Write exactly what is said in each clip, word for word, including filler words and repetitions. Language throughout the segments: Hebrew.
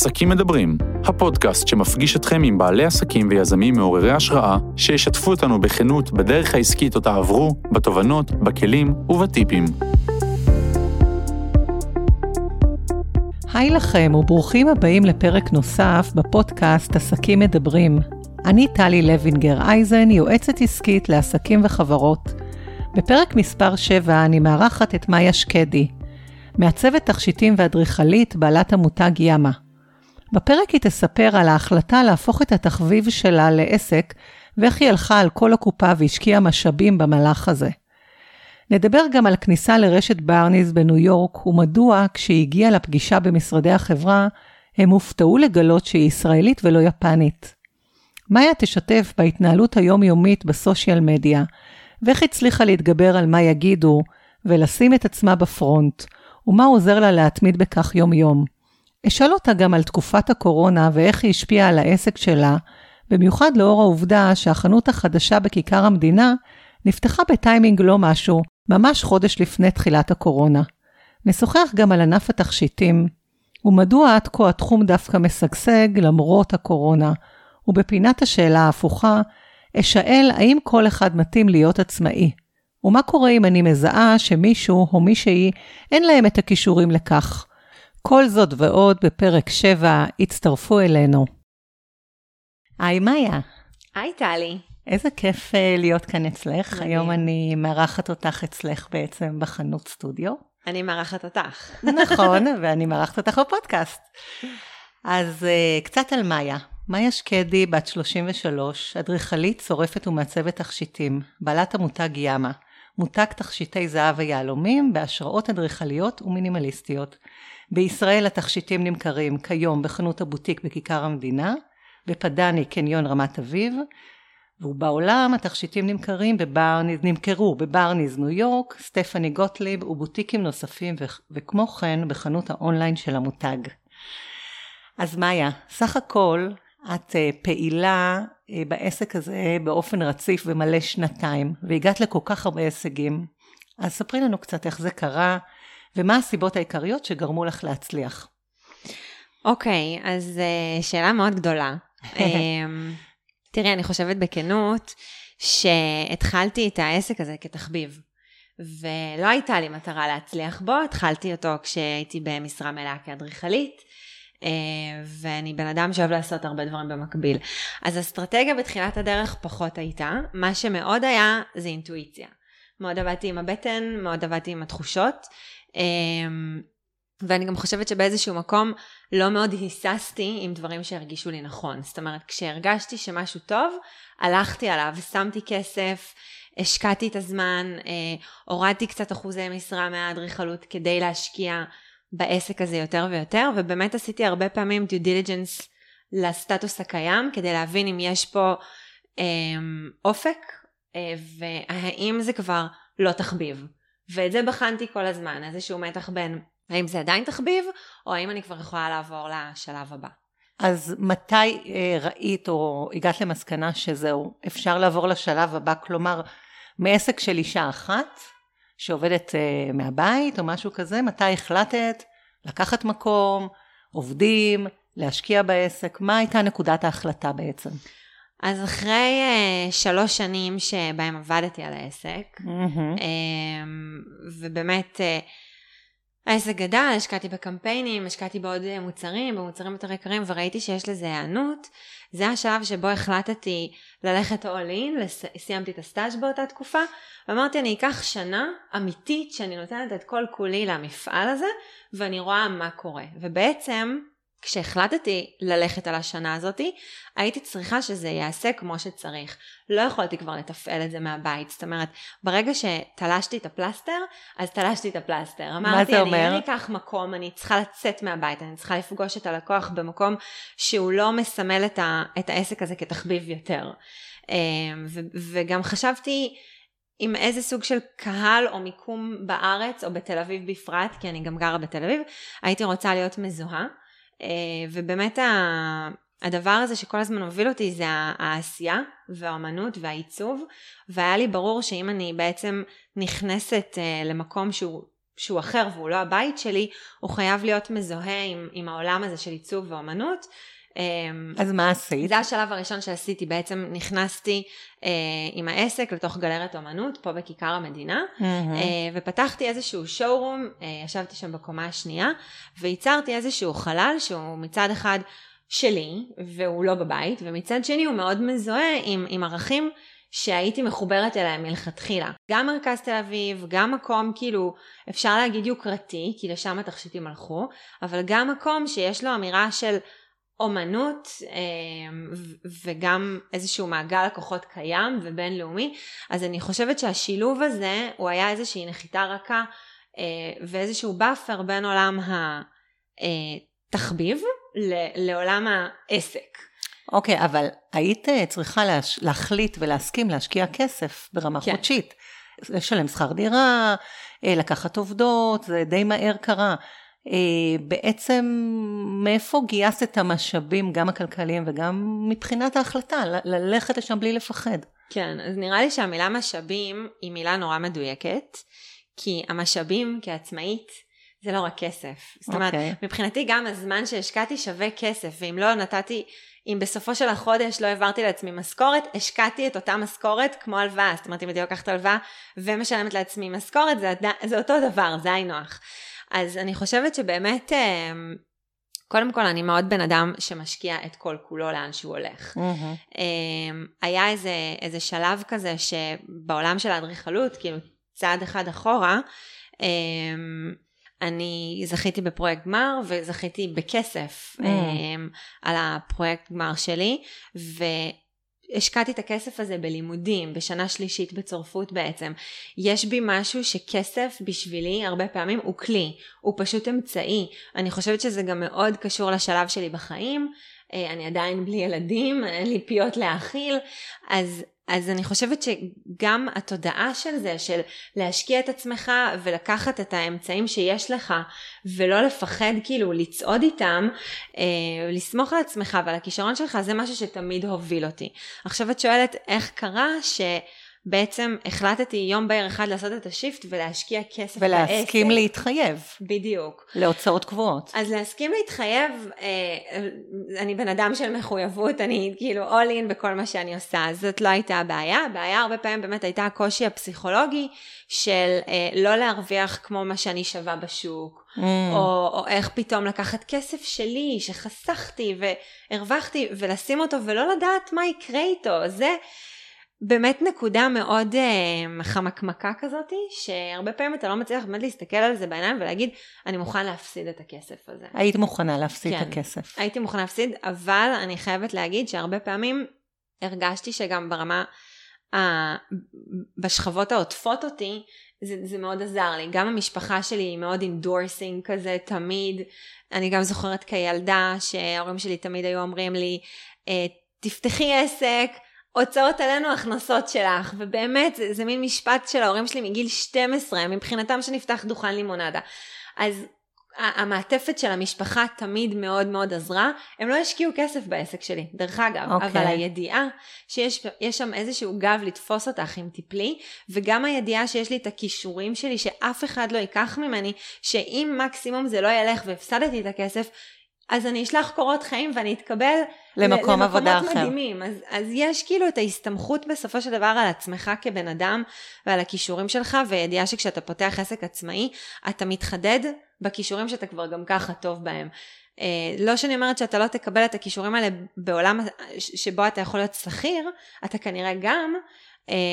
עסקים מדברים, הפודקאסט שמפגיש אתכם עם בעלי עסקים ויזמים מעוררי השראה, שישתפו אותנו בכנות בדרך העסקית אותה עברו, בתובנות, בכלים ובטיפים. היי לכם וברוכים הבאים לפרק נוסף בפודקאסט עסקים מדברים. אני טלי לוינגר אייזן, יועצת עסקית לעסקים וחברות. בפרק מספר שבע אני מארחת את מאיה שקדי, מעצבת תכשיטים ואדריכלית בעלת המותג ימה. בפרק היא תספר על ההחלטה להפוך את התחביב שלה לעסק ואיך היא הלכה על כל הקופה והשקיעה משאבים במהלך הזה. נדבר גם על כניסה לרשת ברניז בניו יורק ומדוע כשהיא הגיעה לפגישה במשרדי החברה הם הופתעו לגלות שהיא ישראלית ולא יפנית. מאיה תשתף בהתנהלות היומיומית בסושיאל מדיה ואיך הצליחה להתגבר על מה יגידו ולשים את עצמה בפרונט ומה עוזר לה להתמיד בכך יום יום. אשאל אותה גם על תקופת הקורונה ואיך היא השפיעה על העסק שלה, במיוחד לאור העובדה שהחנות החדשה בכיכר המדינה נפתחה בטיימינג לא משהו, ממש חודש לפני תחילת הקורונה. נשוחח גם על ענף התכשיטים, ומדוע עד כה התחום דווקא משגשג למרות הקורונה, ובפינת השאלה ההפוכה, אשאל האם כל אחד מתאים להיות עצמאי, ומה קורה אם אני מזהה שמישהו או מישהי אין להם את הכישורים לכך. כל זאת ועוד בפרק שבע הצטרפו אלינו. היי מאיה. היי טלי. איזה כיף להיות כאן אצלך. מדהים. היום אני מארחת אותך אצלך בעצם בחנות סטודיו. אני מארחת אותך. נכון, ואני מארחת אותך בפודקאסט. אז קצת על מאיה. מאיה שקדי, בת שלושים ושלוש, אדריכלית, צורפת ומעצבת תכשיטים, בעלת המותג ימה, מותג תכשיטי זהב ויהלומים בהשראות אדריכליות ומינימליסטיות. בישראל התכשיטים נמכרים כיום בחנות הבוטיק בכיכר המדינה, בפדני קניון רמת אביב, ובעולם התכשיטים נמכרים בברניז, נמכרו בברניז ניו יורק, סטפני גוטליב ובוטיקים נוספים ו- וכמו כן בחנות האונליין של המותג. אז מאיה, סך הכל את פעילה בעסק הזה באופן רציף ומלא שנתיים, והגעת לכל כך הרבה הישגים. אז ספרי לנו קצת איך זה קרה, ומה הסיבות העיקריות שגרמו לך להצליח. אוקיי, okay, אז שאלה מאוד גדולה. תראי, אני חושבת בכנות שהתחלתי את העסק הזה כתחביב, ולא הייתה לי מטרה להצליח בו, התחלתי אותו כשהייתי במשרה מלאה כאדריכלית, ואני בן אדם שאוהב לעשות הרבה דברים במקביל. אז אסטרטגיה בתחילת הדרך פחות הייתה, מה שמאוד היה זה אינטואיציה. מאוד עבדתי עם הבטן, מאוד עבדתי עם התחושות, ואני גם חושבת שבאיזשהו מקום לא מאוד היססתי עם דברים שהרגישו לי נכון. זאת אומרת, כשהרגשתי שמשהו טוב, הלכתי עליו, שמתי כסף, השקעתי את הזמן, הורדתי קצת אחוזי משרה מהאדריכלות כדי להשקיע בעסק הזה יותר ויותר, ובאמת עשיתי הרבה פעמים due diligence לסטטוס הקיים, כדי להבין אם יש פה אה, אופק, אה, והאם זה כבר לא תחביב. ואת זה בחנתי כל הזמן, איזשהו מתח בין האם זה עדיין תחביב, או האם אני כבר יכולה לעבור לשלב הבא. אז מתי אה, ראית או הגעת למסקנה שזהו, אפשר לעבור לשלב הבא, כלומר, מעסק של אישה אחת, שעובדת uh, מהבית או משהו כזה, מתי החלטת לקחת מקום, עובדים, להשקיע בעסק? מה הייתה נקודת ההחלטה בעצם? אז אחרי uh, שלוש שנים שבהם עבדתי על העסק, mm-hmm. um, ובאמת uh, העסק גדל, השקעתי בקמפיינים, השקעתי בעוד מוצרים, במוצרים יותר יקרים, וראיתי שיש לזה הענות. זה השלב שבו החלטתי ללכת אולין, סיימתי את הסטאז' באותה תקופה, ואמרתי אני אקח שנה אמיתית שאני נותנת את כל כולי למפעל הזה, ואני רואה מה קורה. ובעצם כשהחלטתי ללכת על השנה הזאת, הייתי צריכה שזה יעשה כמו שצריך. לא יכולתי כבר לתפעל את זה מהבית. זאת אומרת, ברגע שתלשתי את הפלסטר, אז תלשתי את הפלסטר. אמרתי, אני אקח מקום, אני צריכה לצאת מהבית, אני צריכה לפגוש את הלקוח במקום שהוא לא מסמל את, ה, את העסק הזה כתחביב יותר. ו, וגם חשבתי עם איזה סוג של קהל או מיקום בארץ, או בתל אביב בפרט, כי אני גם גרה בתל אביב, הייתי רוצה להיות מזוהה. ובאמת הדבר הזה שכל הזמן הוביל אותי זה העשייה והאמנות והעיצוב, והיה לי ברור שאם אני בעצם נכנסת למקום שהוא שהוא אחר והוא לא הבית שלי, הוא חייב להיות מזוהה עם, עם העולם הזה של עיצוב ואומנות. אז מה עשית? זה השלב הראשון שעשיתי, בעצם נכנסתי אה, עם העסק לתוך גלרת אומנות, פה בכיכר המדינה, mm-hmm. אה, ופתחתי איזשהו שורום, אה, ישבתי שם בקומה השנייה, וייצרתי איזשהו חלל שהוא מצד אחד שלי, והוא לא בבית, ומצד שני הוא מאוד מזוהה עם, עם ערכים שהייתי מחוברת אליהם מלכתחילה. גם מרכז תל אביב, גם מקום כאילו, אפשר להגיד יוקרתי, כי לשם התכשיטים הלכו, אבל גם מקום שיש לו אמירה של אומנות, וגם איזשהו מעגל לקוחות קיים ובינלאומי. אז אני חושבת שהשילוב הזה, הוא היה איזושהי נחיתה רכה, ואיזשהו באפר בין עולם התחביב לעולם העסק. אוקיי, okay, אבל היית צריכה להש... להחליט ולהסכים להשקיע כסף ברמה כן. חודשית. לשלם שכר דירה, לקחת עובדות, זה די מהר קרה. בעצם מאיפה גייס את המשאבים, גם הכלכליים וגם מבחינת ההחלטה, ל- ללכת לשם בלי לפחד? כן, אז נראה לי שהמילה משאבים היא מילה נורא מדויקת, כי המשאבים כעצמאית, זה לא רק כסף. זאת אומרת, okay. מבחינתי גם הזמן שהשקעתי שווה כסף, ואם לא נתתי, אם בסופו של החודש לא העברתי לעצמי משכורת, השקעתי את אותה משכורת כמו הלוואה. זאת אומרת, אם אני לוקחת הלוואה ומשלמת לעצמי משכורת, זה, זה אותו דבר, זה אינוח. אז אני חושבת שבאמת, קודם כל אני מאוד בן אדם שמשקיע את כל כולו לאן שהוא הולך. Mm-hmm. היה איזה, איזה שלב כזה שבעולם של האדריכלות, כאילו צעד אחד אחורה, אני זכיתי בפרויקט גמר וזכיתי בכסף mm. um, על הפרויקט גמר שלי, והשקעתי את הכסף הזה בלימודים, בשנה שלישית בצורפות בעצם. יש בי משהו שכסף בשבילי הרבה פעמים הוא כלי, הוא פשוט אמצעי. אני חושבת שזה גם מאוד קשור לשלב שלי בחיים, uh, אני עדיין בלי ילדים, אין לי פיות להאכיל, אז... אז אני חושבת שגם התודעה של זה, של להשקיע את עצמך ולקחת את האמצעים שיש לך, ולא לפחד כאילו לצעוד איתם, לסמוך על עצמך ועל הכישרון שלך, זה משהו שתמיד הוביל אותי. עכשיו את שואלת איך קרה שבעצם החלטתי יום בהיר אחד לעשות את השיפט ולהשקיע כסף ולהסכים בעסק. ולהסכים להתחייב. בדיוק. להוצאות קבועות. אז להסכים להתחייב, אני בן אדם של מחויבות, אני כאילו all in בכל מה שאני עושה, זאת לא הייתה הבעיה. הבעיה הרבה פעמים באמת הייתה הקושי הפסיכולוגי של לא להרוויח כמו מה שאני שווה בשוק, mm. או, או איך פתאום לקחת כסף שלי שחסכתי והרווחתי ולשים אותו ולא לדעת מה יקרה איתו, זה... באמת נקודה מאוד uh, חמקמקה כזאת, שהרבה פעמים אתה לא מצליח באמת להסתכל על זה בעיניים ולהגיד, אני מוכן להפסיד את הכסף הזה. היית מוכנה להפסיד כן, את הכסף. הייתי מוכנה להפסיד, אבל אני חייבת להגיד שהרבה פעמים הרגשתי שגם ברמה, uh, בשכבות העוטפות אותי, זה, זה מאוד עזר לי. גם המשפחה שלי היא מאוד אינדורסינג כזה תמיד. אני גם זוכרת כילדה שההורים שלי תמיד היו אומרים לי, תפתחי עסק, הוצאות עלינו הכנסות שלך, ובאמת זה, זה מין משפט של ההורים שלי מגיל שתים עשרה, מבחינתם שנפתח דוכן לימונדה. אז המעטפת של המשפחה תמיד מאוד מאוד עזרה, הם לא השקיעו כסף בעסק שלי, דרך אגב, okay. אבל הידיעה שיש יש שם איזשהו גב לתפוס אותך עם טיפלי, וגם הידיעה שיש לי את הכישורים שלי, שאף אחד לא ייקח ממני, שאם מקסימום זה לא ילך והפסדתי את הכסף, אז אני אשלח קורות חיים ואני אתקבל למקום עבודה אחר. אז, אז יש כאילו את ההסתמכות בסופו של דבר על עצמך כבן אדם ועל הכישורים שלך, וידיעה שכשאתה פותח עסק עצמאי, אתה מתחדד בכישורים שאתה כבר גם ככה טוב בהם. לא שאני אומרת שאתה לא תקבל את הכישורים האלה בעולם שבו אתה יכול להיות שכיר, אתה כנראה גם,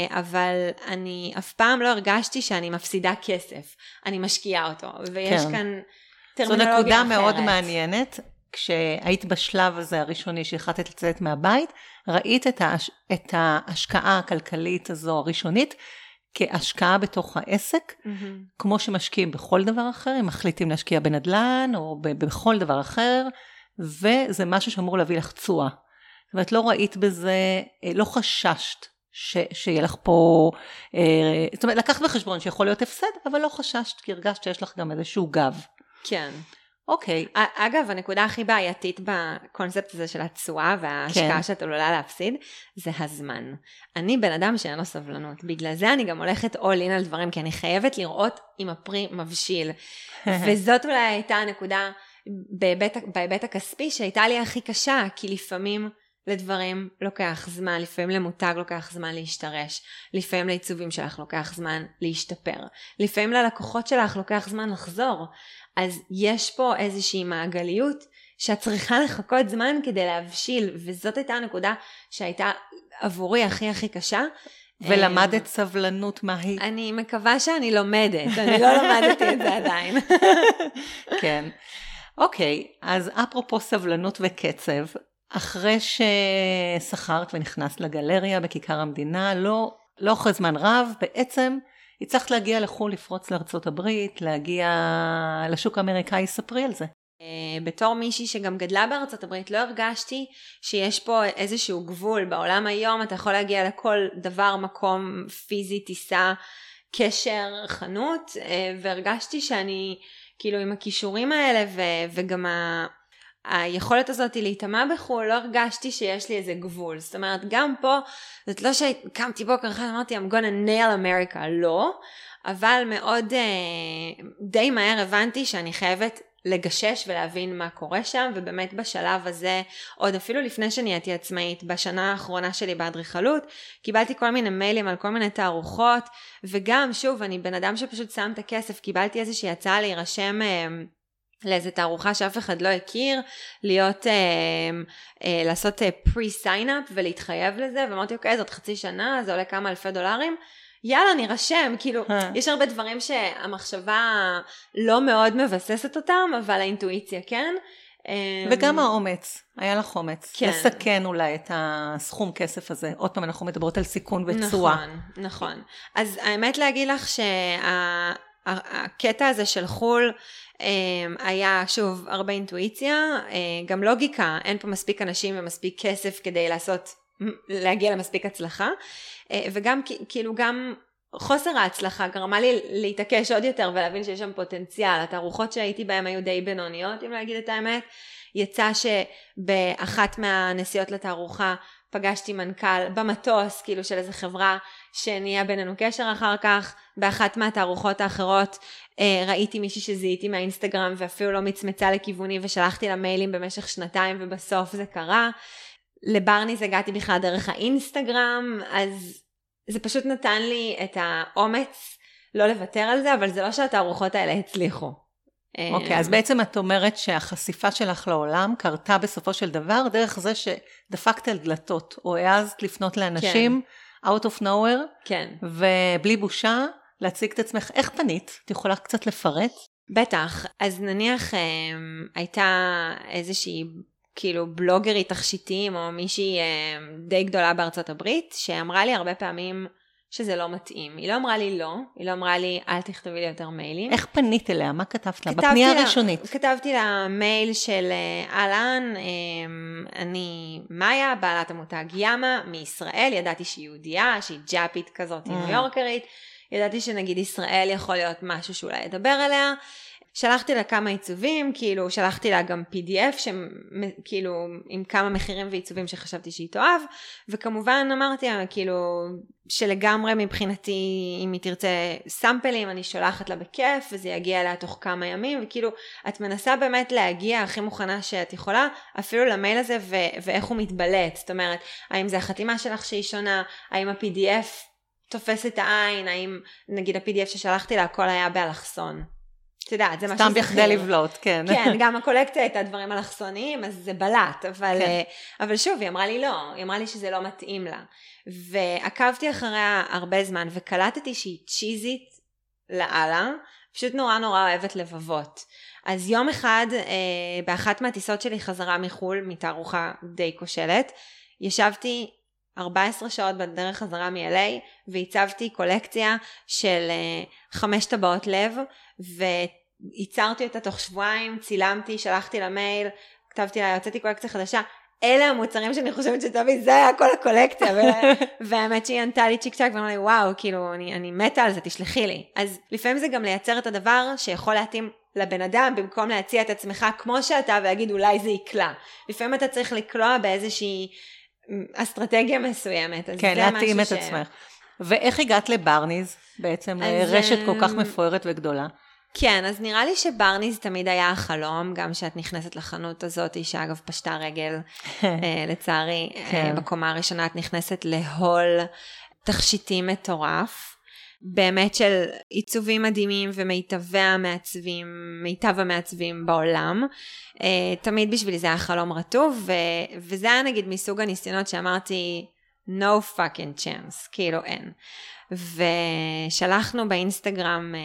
אבל אני אף פעם לא הרגשתי שאני מפסידה כסף, אני משקיעה אותו, ויש כן. כאן... זו נקודה אחרת. מאוד מעניינת, כשהיית בשלב הזה הראשוני שהחלטת לצאת מהבית, ראית את, ההש... את ההשקעה הכלכלית הזו הראשונית, כהשקעה בתוך העסק, mm-hmm. כמו שמשקיעים בכל דבר אחר, הם מחליטים להשקיע בנדלן או ב... בכל דבר אחר, וזה משהו שאמור להביא לך תשואה. זאת אומרת, לא ראית בזה, לא חששת ש... שיהיה לך פה, זאת אומרת, לקחת בחשבון שיכול להיות הפסד, אבל לא חששת, כי הרגשת שיש לך גם איזשהו גב. כן. אוקיי. אגב, הנקודה הכי בעייתית בקונספט הזה של התשואה וההשקעה שאת עלולה להפסיד, זה הזמן. אני בן אדם שאין לו סבלנות. בגלל זה אני גם הולכת all in על דברים, כי אני חייבת לראות אם הפרי מבשיל. וזאת אולי הייתה הנקודה בהיבט הכספי שהייתה לי הכי קשה, כי לפעמים לדברים לוקח זמן, לפעמים למותג לוקח זמן להשתרש, לפעמים לעיצובים שלך לוקח זמן להשתפר, לפעמים ללקוחות שלך לוקח זמן לחזור. אז יש פה איזושהי מעגליות שאת צריכה לחכות זמן כדי להבשיל, וזאת הייתה הנקודה שהייתה עבורי הכי הכי קשה. ולמדת סבלנות מהי? אני מקווה שאני לומדת, אני לא למדתי את זה עדיין. כן. אוקיי, אז אפרופו סבלנות וקצב, אחרי ששכרת ונכנסת לגלריה בכיכר המדינה, לא, לא אחרי זמן רב, בעצם הצלחת להגיע לחול, לפרוץ לארצות הברית, להגיע לשוק האמריקאי, ספרי על זה. בתור מישהי שגם גדלה בארצות הברית, לא הרגשתי שיש פה איזשהו גבול. בעולם היום אתה יכול להגיע לכל דבר, מקום, פיזי, טיסה, קשר, חנות, והרגשתי שאני כאילו עם הכישורים האלה ו- וגם ה... היכולת הזאת היא להתאמה בחול, לא הרגשתי שיש לי איזה גבול. זאת אומרת, גם פה, זאת לא שקמתי בוקר אחד, אמרתי, I'm gonna nail America, לא, אבל מאוד, די מהר הבנתי שאני חייבת לגשש ולהבין מה קורה שם, ובאמת בשלב הזה, עוד אפילו לפני שנהייתי עצמאית, בשנה האחרונה שלי באדריכלות, קיבלתי כל מיני מיילים על כל מיני תערוכות, וגם שוב, אני בן אדם שפשוט שם את הכסף, קיבלתי איזושהי הצעה להירשם לאיזו תערוכה שאף אחד לא הכיר, להיות, אה, אה, לעשות אה, pre-sign-up ולהתחייב לזה, ואמרתי, אוקיי, זאת חצי שנה, זה עולה כמה אלפי דולרים, יאללה, נרשם, כאילו, יש הרבה דברים שהמחשבה לא מאוד מבססת אותם, אבל האינטואיציה, כן? וגם האומץ, היה לך אומץ, כן. לסכן אולי את הסכום כסף הזה, עוד פעם אנחנו מדברות על סיכון וצורה. נכון, נכון. אז האמת להגיד לך שהקטע שה, הזה של חול, היה שוב הרבה אינטואיציה, גם לוגיקה, אין פה מספיק אנשים ומספיק כסף כדי לעשות, להגיע למספיק הצלחה, וגם כאילו גם חוסר ההצלחה גרמה לי להתעקש עוד יותר ולהבין שיש שם פוטנציאל. התערוכות שהייתי בהן היו די בינוניות, אם להגיד את האמת. יצא שבאחת מהנסיעות לתערוכה פגשתי מנכ"ל במטוס, כאילו של איזו חברה שנהיה בינינו קשר אחר כך. באחת מהתערוכות האחרות ראיתי מישהי שזיהיתי מהאינסטגרם ואפילו לא מצמצה לכיווני, ושלחתי לה מיילים במשך שנתיים ובסוף זה קרה. לברניז הגעתי בכלל דרך האינסטגרם, אז זה פשוט נתן לי את האומץ לא לוותר על זה, אבל זה לא שהתערוכות האלה הצליחו. אוקיי, אז בעצם את אומרת שהחשיפה שלך לעולם קרתה בסופו של דבר דרך זה שדפקת על דלתות, או העזת לפנות לאנשים, out of nowhere, כן. ובלי בושה, להציג את עצמך. איך פנית? את יכולה קצת לפרט? בטח. אז נניח הייתה איזושהי כאילו בלוגרית תכשיטים, או מישהי די גדולה בארצות הברית, שאמרה לי הרבה פעמים שזה לא מתאים. היא לא אמרה לי לא, היא לא אמרה לי אל תכתבי לי יותר מיילים. איך פנית אליה? מה כתבת לה? בפנייה הראשונית. כתבתי לה מייל של אלן, אני מאיה, בעלת המותג ימה, מישראל, ידעתי שהיא יהודייה, שהיא ג'אפית כזאת, ניו יורקרית, ידעתי שנגיד ישראל יכול להיות משהו שאולי ידבר אליה. שלחתי לה כמה עיצובים, כאילו שלחתי לה גם פי די אף, כאילו עם כמה מחירים ועיצובים שחשבתי שהיא תאהב, וכמובן אמרתי, כאילו שלגמרי מבחינתי, אם היא תרצה סמפלים, אני שולחת לה בכיף, וזה יגיע אליה תוך כמה ימים, וכאילו את מנסה באמת להגיע הכי מוכנה שאת יכולה, אפילו למייל הזה ו- ואיך הוא מתבלט, זאת אומרת, האם זה החתימה שלך שהיא שונה, האם ה-פי די אף תופס את העין, האם נגיד ה-פי די אף ששלחתי לה, הכל היה באלכסון. תדעת, זה מה שזכיר. סתם בכדי לבלוט, כן. כן, גם הקולקציה הייתה דברים אלכסוניים, אז זה בלט, אבל, כן. אבל שוב, היא אמרה לי לא, היא אמרה לי שזה לא מתאים לה. ועקבתי אחריה הרבה זמן, וקלטתי שהיא צ'יזית לאללה, פשוט נורא נורא אוהבת לבבות. אז יום אחד, באחת מהטיסות שלי חזרה מחול, מתערוכה די כושלת, ישבתי ארבע עשרה שעות בדרך חזרה מ-אל איי, ועיצבתי קולקציה של חמש טבעות לב, וייצרתי אותה תוך שבועיים, צילמתי, שלחתי לה מייל, כתבתי לה, יוצאתי קולקציה חדשה, אלה המוצרים שאני חושבת שתביא, זה היה כל הקולקציה, והאמת שהיא ענתה לי צ'יק צ'ק, ואמרה לי, וואו, כאילו, אני, אני מתה על זה, תשלחי לי. אז לפעמים זה גם לייצר את הדבר שיכול להתאים לבן אדם, במקום להציע את עצמך כמו שאתה, ולהגיד אולי זה יקלע. לפעמים אתה צריך לקלוע באיזושהי אסטרטגיה מסוימת. כן, להתאים את עצמך. ואיך הגעת לברניז, בעצם לרשת כל כך מפוארת וגדולה? כן, אז נראה לי שברניז תמיד היה החלום, גם שאת נכנסת לחנות הזאת, שאגב פשטה רגל, לצערי, בקומה הראשונה את נכנסת להול תכשיטי מטורף, באמת של עיצובים מדהימים ומיטבי המעצבים, מיטב המעצבים בעולם. תמיד בשבילי זה היה חלום רטוב, ו- וזה היה נגיד מסוג הניסיונות שאמרתי, no fucking chance, כאילו אין. ושלחנו באינסטגרם...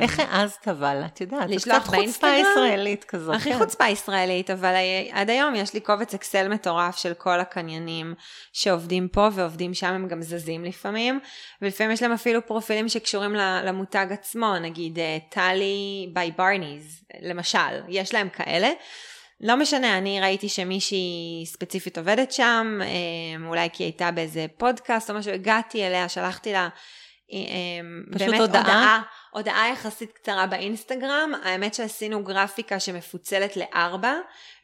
איך העזת אבל? את יודעת, את קצת חוצפה ישראלית כזאת. הכי חוצפה ישראלית, אבל עד היום יש לי קובץ אקסל מטורף של כל הקניינים שעובדים פה ועובדים שם, הם גם זזים לפעמים, ולפעמים יש להם אפילו פרופילים שקשורים למותג עצמו, נגיד טלי ביי ברניז, למשל, יש להם כאלה, לא משנה, אני ראיתי שמישהי ספציפית עובדת שם, אולי כי הייתה באיזה פודקאסט או משהו, הגעתי אליה, שלחתי לה באמת הודעה. הודעה, הודעה יחסית קצרה באינסטגרם, האמת שעשינו גרפיקה שמפוצלת לארבע,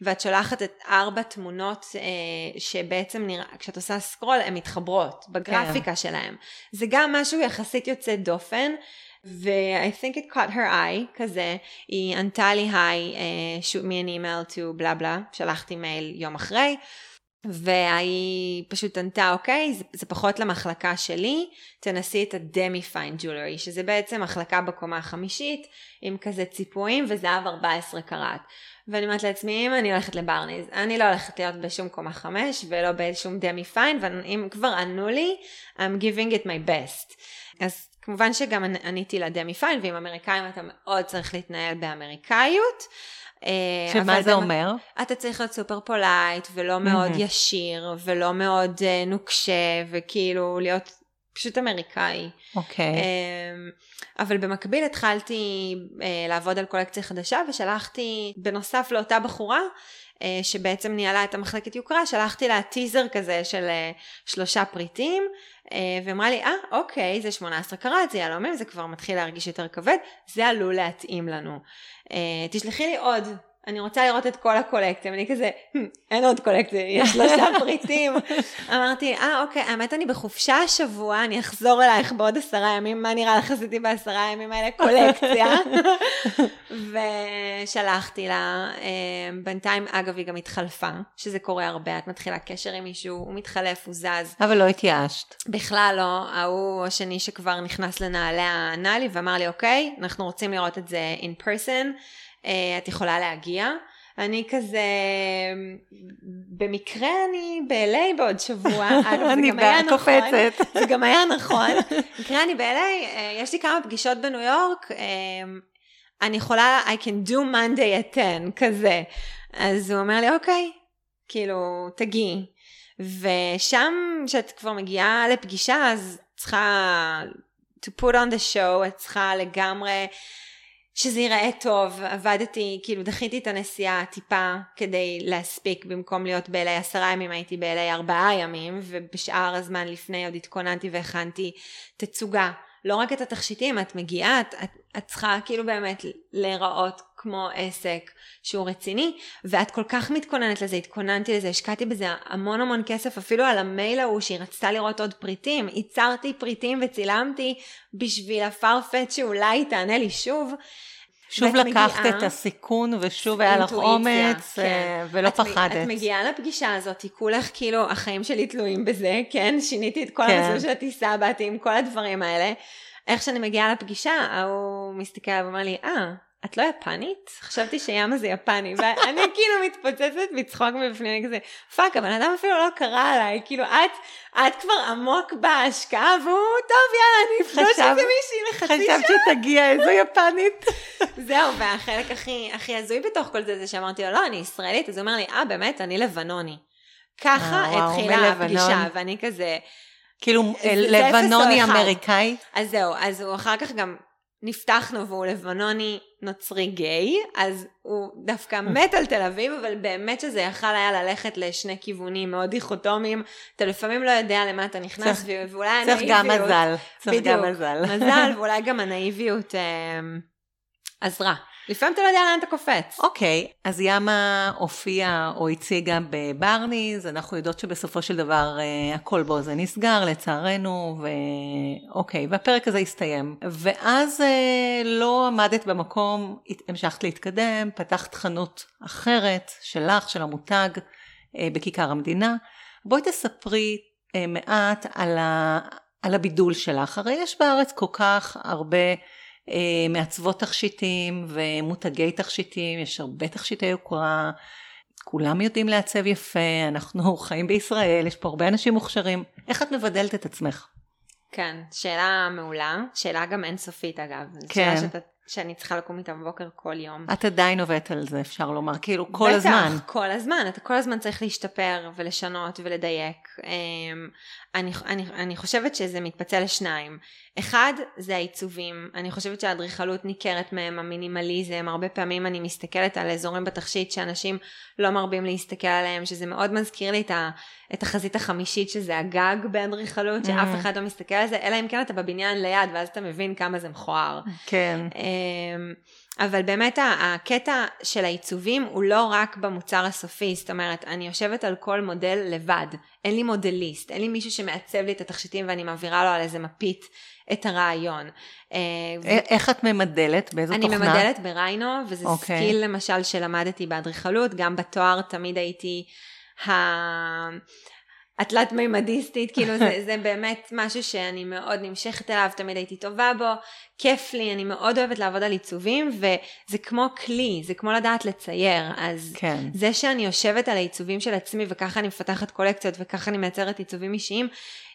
ואת שולחת את ארבע תמונות שבעצם נראה, כשאת עושה סקרול, הן מתחברות בגרפיקה כן. שלהן. זה גם משהו יחסית יוצא דופן, ו-I think it caught her eye, כזה, היא ענתה לי, hi, uh, shoot me an email to blah blah, שלחתי מייל יום אחרי, והיא פשוט ענתה, אוקיי, זה, זה פחות למחלקה שלי, תנסי את ה-Demi-Fine Jewelry, שזה בעצם מחלקה בקומה החמישית, עם כזה ציפויים, וזהב ארבע עשרה קראט. ואני אומרת לעצמי, אם אני הולכת לברניז, אני לא הולכת להיות בשום קומה חמש, ולא בשום Demi-Fine, ואם כבר ענו לי, I'm giving it my best. אז כמובן שגם עניתי לדמי-פיין, ועם אמריקאים אתה מאוד צריך להתנהל באמריקאיות. שמה זה אומר? אתה צריך להיות סופר פולייט, ולא מאוד ישיר, ולא מאוד נוקשה, וכאילו להיות פשוט אמריקאי. אוקיי. אבל במקביל התחלתי לעבוד על קולקציה חדשה, ושלחתי בנוסף לאותה בחורה, שבעצם ניהלה את המחלקת יוקרה, שלחתי לה טיזר כזה של שלושה פריטים, ואמרה לי, אה, ah, אוקיי, זה שמונה עשרה קראט, זה יהלומים, זה כבר מתחיל להרגיש יותר כבד, זה עלול להתאים לנו. תשלחי לי עוד, אני רוצה לראות את כל הקולקציה, ואני כזה, אין עוד קולקציה, יש שלושה פריטים. אמרתי, אה, ah, אוקיי, האמת אני בחופשה השבוע, אני אחזור אלייך בעוד עשרה ימים, מה נראה לך עשיתי בעשרה הימים האלה? קולקציה. ושלחתי לה, בינתיים אגב היא גם התחלפה, שזה קורה הרבה, את מתחילה קשר עם מישהו, הוא מתחלף, הוא זז. אבל לא התייאשת. בכלל לא, ההוא השני שכבר נכנס לנעליה ענה לי, ואמר לי, אוקיי, אנחנו רוצים לראות את זה in person, את יכולה להגיע, אני כזה, במקרה אני ב-אל איי בעוד שבוע, אני קופצת. זה גם היה נכון, במקרה אני ב-אל איי, יש לי כמה פגישות בניו יורק, אני יכולה, I can do Monday at עשר, כזה, אז הוא אומר לי, אוקיי, כאילו, תגיעי, ושם, כשאת כבר מגיעה לפגישה, אז צריכה, to put on the show, את צריכה לגמרי, שזה ייראה טוב, עבדתי, כאילו דחיתי את הנסיעה טיפה כדי להספיק, במקום להיות בעלי עשרה ימים, הייתי בעלי ארבעה ימים, ובשאר הזמן לפני עוד התכוננתי והכנתי תצוגה, לא רק את התכשיטים, את מגיעה, את, את, את צריכה כאילו באמת להיראות כמו עסק שהוא רציני, ואת כל כך מתכוננת לזה, התכוננתי לזה, השקעתי בזה המון המון כסף, אפילו על המייל ההוא שהיא רצתה לראות עוד פריטים, ייצרתי פריטים וצילמתי בשביל הפרפט שאולי תענה לי שוב. שוב לקחת מגיעה, את הסיכון ושוב היה לך אומץ כן. ולא את פחדת. את מגיעה לפגישה הזאת, כולך כאילו החיים שלי תלויים בזה, כן? שיניתי את כל כן. המסלול של הטיסה, באתי עם כל הדברים האלה. איך שאני מגיעה לפגישה, הוא מסתכל ואומר לי, אה, את לא יפנית? חשבתי שיאמה זה יפני, ואני כאילו מתפוצצת מצחוק מבפני כזה, פאק, אבל אדם אפילו לא קרא עליי, כאילו את, את כבר עמוק בהשקעה, והוא, טוב, יאללה, אני אפגוש את זה מישהי לחצי שעה. חשבת שתגיע איזו יפנית. זהו, והחלק הכי, הכי הזוי בתוך כל זה, זה שאמרתי לו, לא, אני ישראלית, אז הוא אומר לי, אה, באמת, אני לבנוני. ככה התחילה הפגישה, ואני כזה... כאילו, לבנוני אמריקאי. אז זהו, אז הוא אחר כך גם... נפתחנו והוא לבנוני נוצרי גיי, אז הוא דווקא מת על תל אביב, אבל באמת שזה יכל היה ללכת לשני כיוונים מאוד דיכוטומיים, אתה לפעמים לא יודע למה אתה נכנס, ואולי הנאיביות... צריך גם מזל, צריך גם מזל. מזל, ואולי גם הנאיביות עזרה. לפעמים אתה לא יודע לאן אתה קופץ. אוקיי, okay, אז ימה הופיעה או הציגה בברניז, אנחנו יודעות שבסופו של דבר הכל בו זה נסגר לצערנו, ואוקיי, okay, והפרק הזה הסתיים. ואז לא עמדת במקום, המשכת להתקדם, פתחת חנות אחרת שלך, של המותג, בכיכר המדינה. בואי תספרי מעט על, ה, על הבידול שלך, הרי יש בארץ כל כך הרבה... מעצבות תכשיטים ומותגי תכשיטים, יש הרבה תכשיטי יוקרה, כולם יודעים לעצב יפה, אנחנו חיים בישראל, יש פה הרבה אנשים מוכשרים. איך את מבדלת את עצמך? כן, שאלה מעולה, שאלה גם אינסופית אגב, כן. שאלה שאת, שאני צריכה לקום איתה בבוקר כל יום. את עדיין עובדת על זה, אפשר לומר, כאילו כל בטח, הזמן. בטח, כל הזמן, אתה כל הזמן צריך להשתפר ולשנות ולדייק. אני, אני, אני חושבת שזה מתפצל לשניים. אחד, זה העיצובים. אני חושבת שהאדריכלות ניכרת מהם, המינימליזם. הרבה פעמים אני מסתכלת על אזורים בתכשיט שאנשים לא מרבים להסתכל עליהם, שזה מאוד מזכיר לי את, ה, את החזית החמישית, שזה הגג באדריכלות, שאף אחד לא מסתכל על זה, אלא אם כן אתה בבניין ליד, ואז אתה מבין כמה זה מכוער. כן. אבל באמת הקטע של העיצובים הוא לא רק במוצר הסופי, זאת אומרת, אני יושבת על כל מודל לבד, אין לי מודליסט, אין לי מישהו שמעצב לי את התכשיטים ואני מעבירה לו על איזה מפית את הרעיון. איך את ממדלת? באיזו תוכנה? אני ממדלת בריינו, וזה סקיל למשל שלמדתי באדריכלות, גם בתואר תמיד הייתי ה... התלת מימדיסטית, כאילו זה, זה באמת משהו שאני מאוד נמשכת אליו, תמיד הייתי טובה בו, כיף לי, אני מאוד אוהבת לעבוד על עיצובים, וזה כמו כלי, זה כמו לדעת לצייר, אז כן. זה שאני יושבת על העיצובים של עצמי, וככה אני מפתחת קולקציות, וככה אני מייצרת עיצובים אישיים,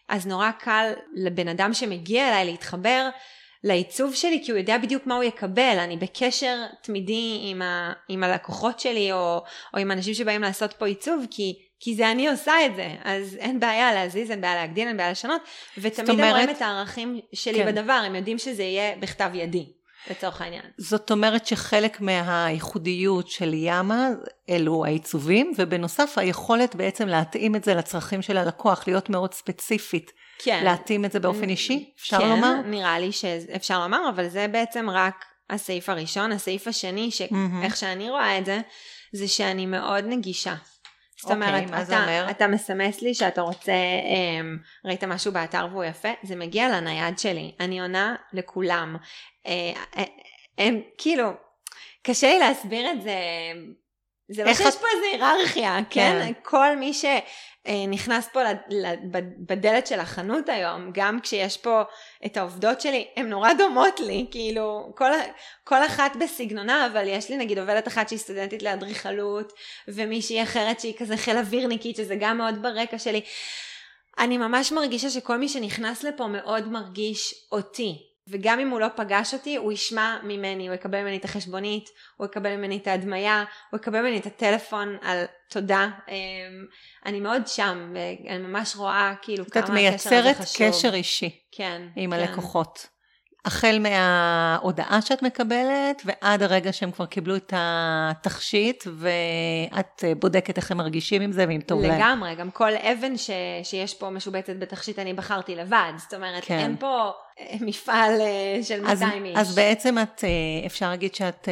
אז נורא קל לבן אדם שמגיע אליי להתחבר, לעיצוב שלי, כי הוא יודע בדיוק מה הוא יקבל, אני בקשר תמידי עם, ה, עם הלקוחות שלי, או, או עם אנשים שבאים לעשות פה עיצוב, כי... כי זה אני עושה את זה, אז אין בעיה להזיז, אין בעיה להגדיל, אין בעיה לשנות, ותמיד אומרת, הם רואים את הערכים שלי כן. בדבר, הם יודעים שזה יהיה בכתב ידי, לצורך העניין. זאת אומרת שחלק מהייחודיות של ימה, אלו העיצובים, ובנוסף היכולת בעצם להתאים את זה לצרכים של הלקוח, להיות מאוד ספציפית, כן. להתאים את זה באופן אישי, אפשר כן, לומר? כן, נראה לי שאפשר לומר, אבל זה בעצם רק הסעיף הראשון, הסעיף השני, שאיך mm-hmm. שאני רואה את זה, זה שאני מאוד נגישה. זאת אומרת, אתה מסמס לי שאתה רוצה, ראית משהו באתר והוא יפה, זה מגיע לנייד שלי, אני עונה לכולם. כאילו, קשה לי להסביר את זה, זה לא שיש פה איזו היררכיה, כן? כל מי שנכנס פה בדלת של החנות היום, גם כשיש פה את העובדות שלי, הן נורא דומות לי, כאילו, כל, כל אחת בסגנונה, אבל יש לי נגיד עובדת אחת שהיא סטודנטית לאדריכלות, ומישהי אחרת שהיא כזה חיל אווירניקית, שזה גם מאוד ברקע שלי. אני ממש מרגישה שכל מי שנכנס לפה מאוד מרגיש אותי. וגם אם הוא לא פגש אותי, הוא ישמע ממני, הוא יקבל ממני את החשבונית, הוא יקבל ממני את ההדמיה, הוא יקבל ממני את הטלפון על תודה. אני מאוד שם, ואני ממש רואה כאילו כמה הקשר הזה חשוב. את מייצרת קשר אישי. כן. עם כן. הלקוחות. החל מההודעה שאת מקבלת, ועד הרגע שהם כבר קיבלו את התכשיט, ואת בודקת איך הם מרגישים עם זה, ואם טוב להם. לגמרי, גם כל אבן ש... שיש פה משובצת בתכשיט, אני בחרתי לבד. זאת אומרת, כן. אין פה... מפעל של מאתיים איש. אז בעצם את, אפשר להגיד שאת